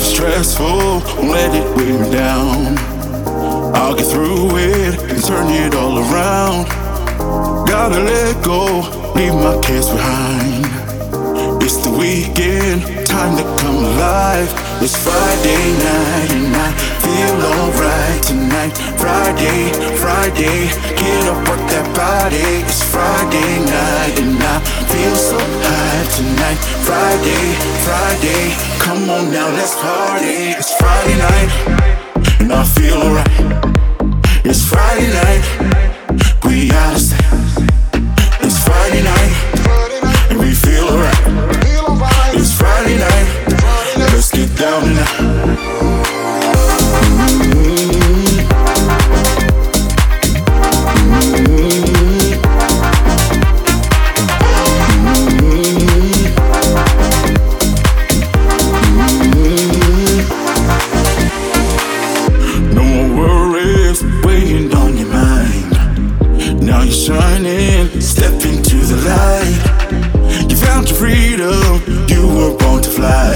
life is stressful, won't let it weigh me down. I'll get through it and turn it all around. Gotta let go, leave my cares behind. It's the weekend, time to come alive. It's Friday night and I feel alright tonight. Friday, Friday, get up, work that body. It's Friday night and I feel so high tonight. Friday, Friday, come on now, let's party. It's Friday night and I feel alright. It's Friday night, we gotta stay. It's Friday night and we feel alright. It's Friday night, let's get down and out. No more worries weighing on your mind. Now you're shining, step into the light. You found your freedom, you were born to fly.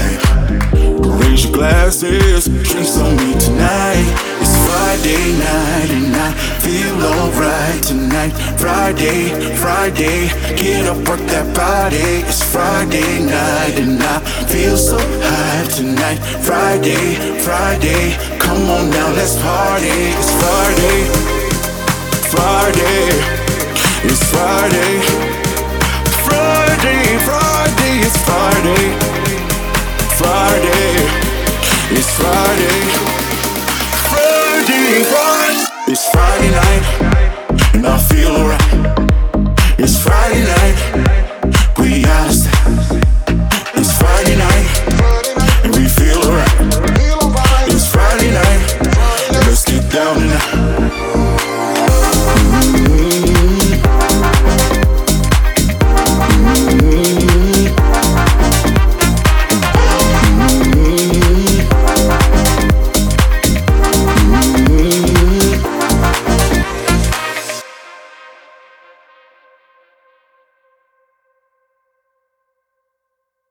Raise your glasses, drink some me tonight. It's Friday night and I feel alright tonight. Friday, Friday, get up, work that body. It's Friday night and I feel so high tonight. Friday, Friday, come on now, let's party. It's Friday, Friday, it's Friday. Friday, Friday, it's Friday. Friday, it's Friday. Friday, Friday.